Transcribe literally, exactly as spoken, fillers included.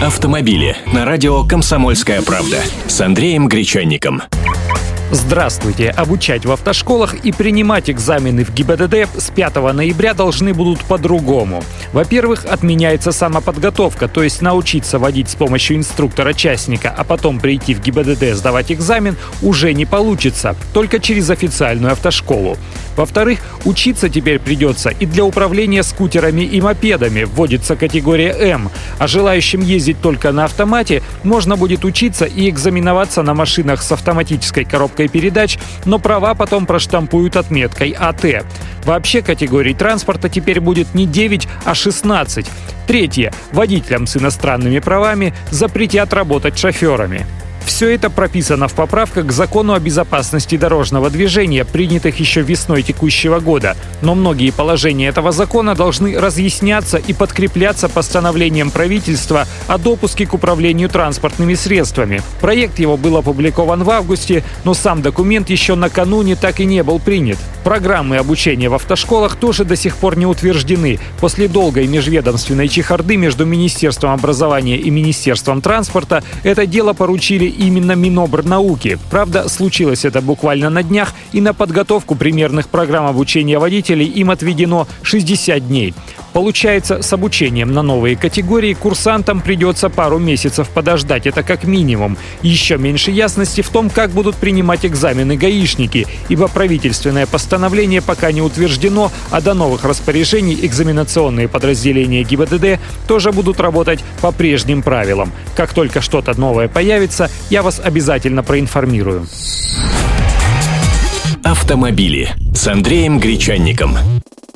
Автомобили на радио «Комсомольская правда» с Андреем Гречанником. Здравствуйте! Обучать в автошколах и принимать экзамены в ГИБДД с пятого ноября должны будут по-другому. Во-первых, отменяется самоподготовка, то есть научиться водить с помощью инструктора-частника, а потом прийти в ГИБДД сдавать экзамен уже не получится, только через официальную автошколу. Во-вторых, учиться теперь придется и для управления скутерами и мопедами, вводится категория М, а желающим ездить только на автомате можно будет учиться и экзаменоваться на машинах с автоматической коробкой передач, но права потом проштампуют отметкой АТ. Вообще категорий транспорта теперь будет не девять, а шестнадцать. Третье. Водителям с иностранными правами запретят работать шоферами. Все это прописано в поправках к закону о безопасности дорожного движения, принятых еще весной текущего года. Но многие положения этого закона должны разъясняться и подкрепляться постановлением правительства о допуске к управлению транспортными средствами. Проект его был опубликован в августе, но сам документ еще накануне так и не был принят. Программы обучения в автошколах тоже до сих пор не утверждены. После долгой межведомственной чехарды между Министерством образования и Министерством транспорта это дело поручили именно Минобрнауки. Правда, случилось это буквально на днях, и на подготовку примерных программ обучения водителей им отведено шестьдесят дней. Получается, с обучением на новые категории курсантам придется пару месяцев подождать, это как минимум. Еще меньше ясности в том, как будут принимать экзамены гаишники, ибо правительственное постановление пока не утверждено, а до новых распоряжений экзаменационные подразделения ГИБДД тоже будут работать по прежним правилам. Как только что-то новое появится, я вас обязательно проинформирую. Автомобили с Андреем Гречанником.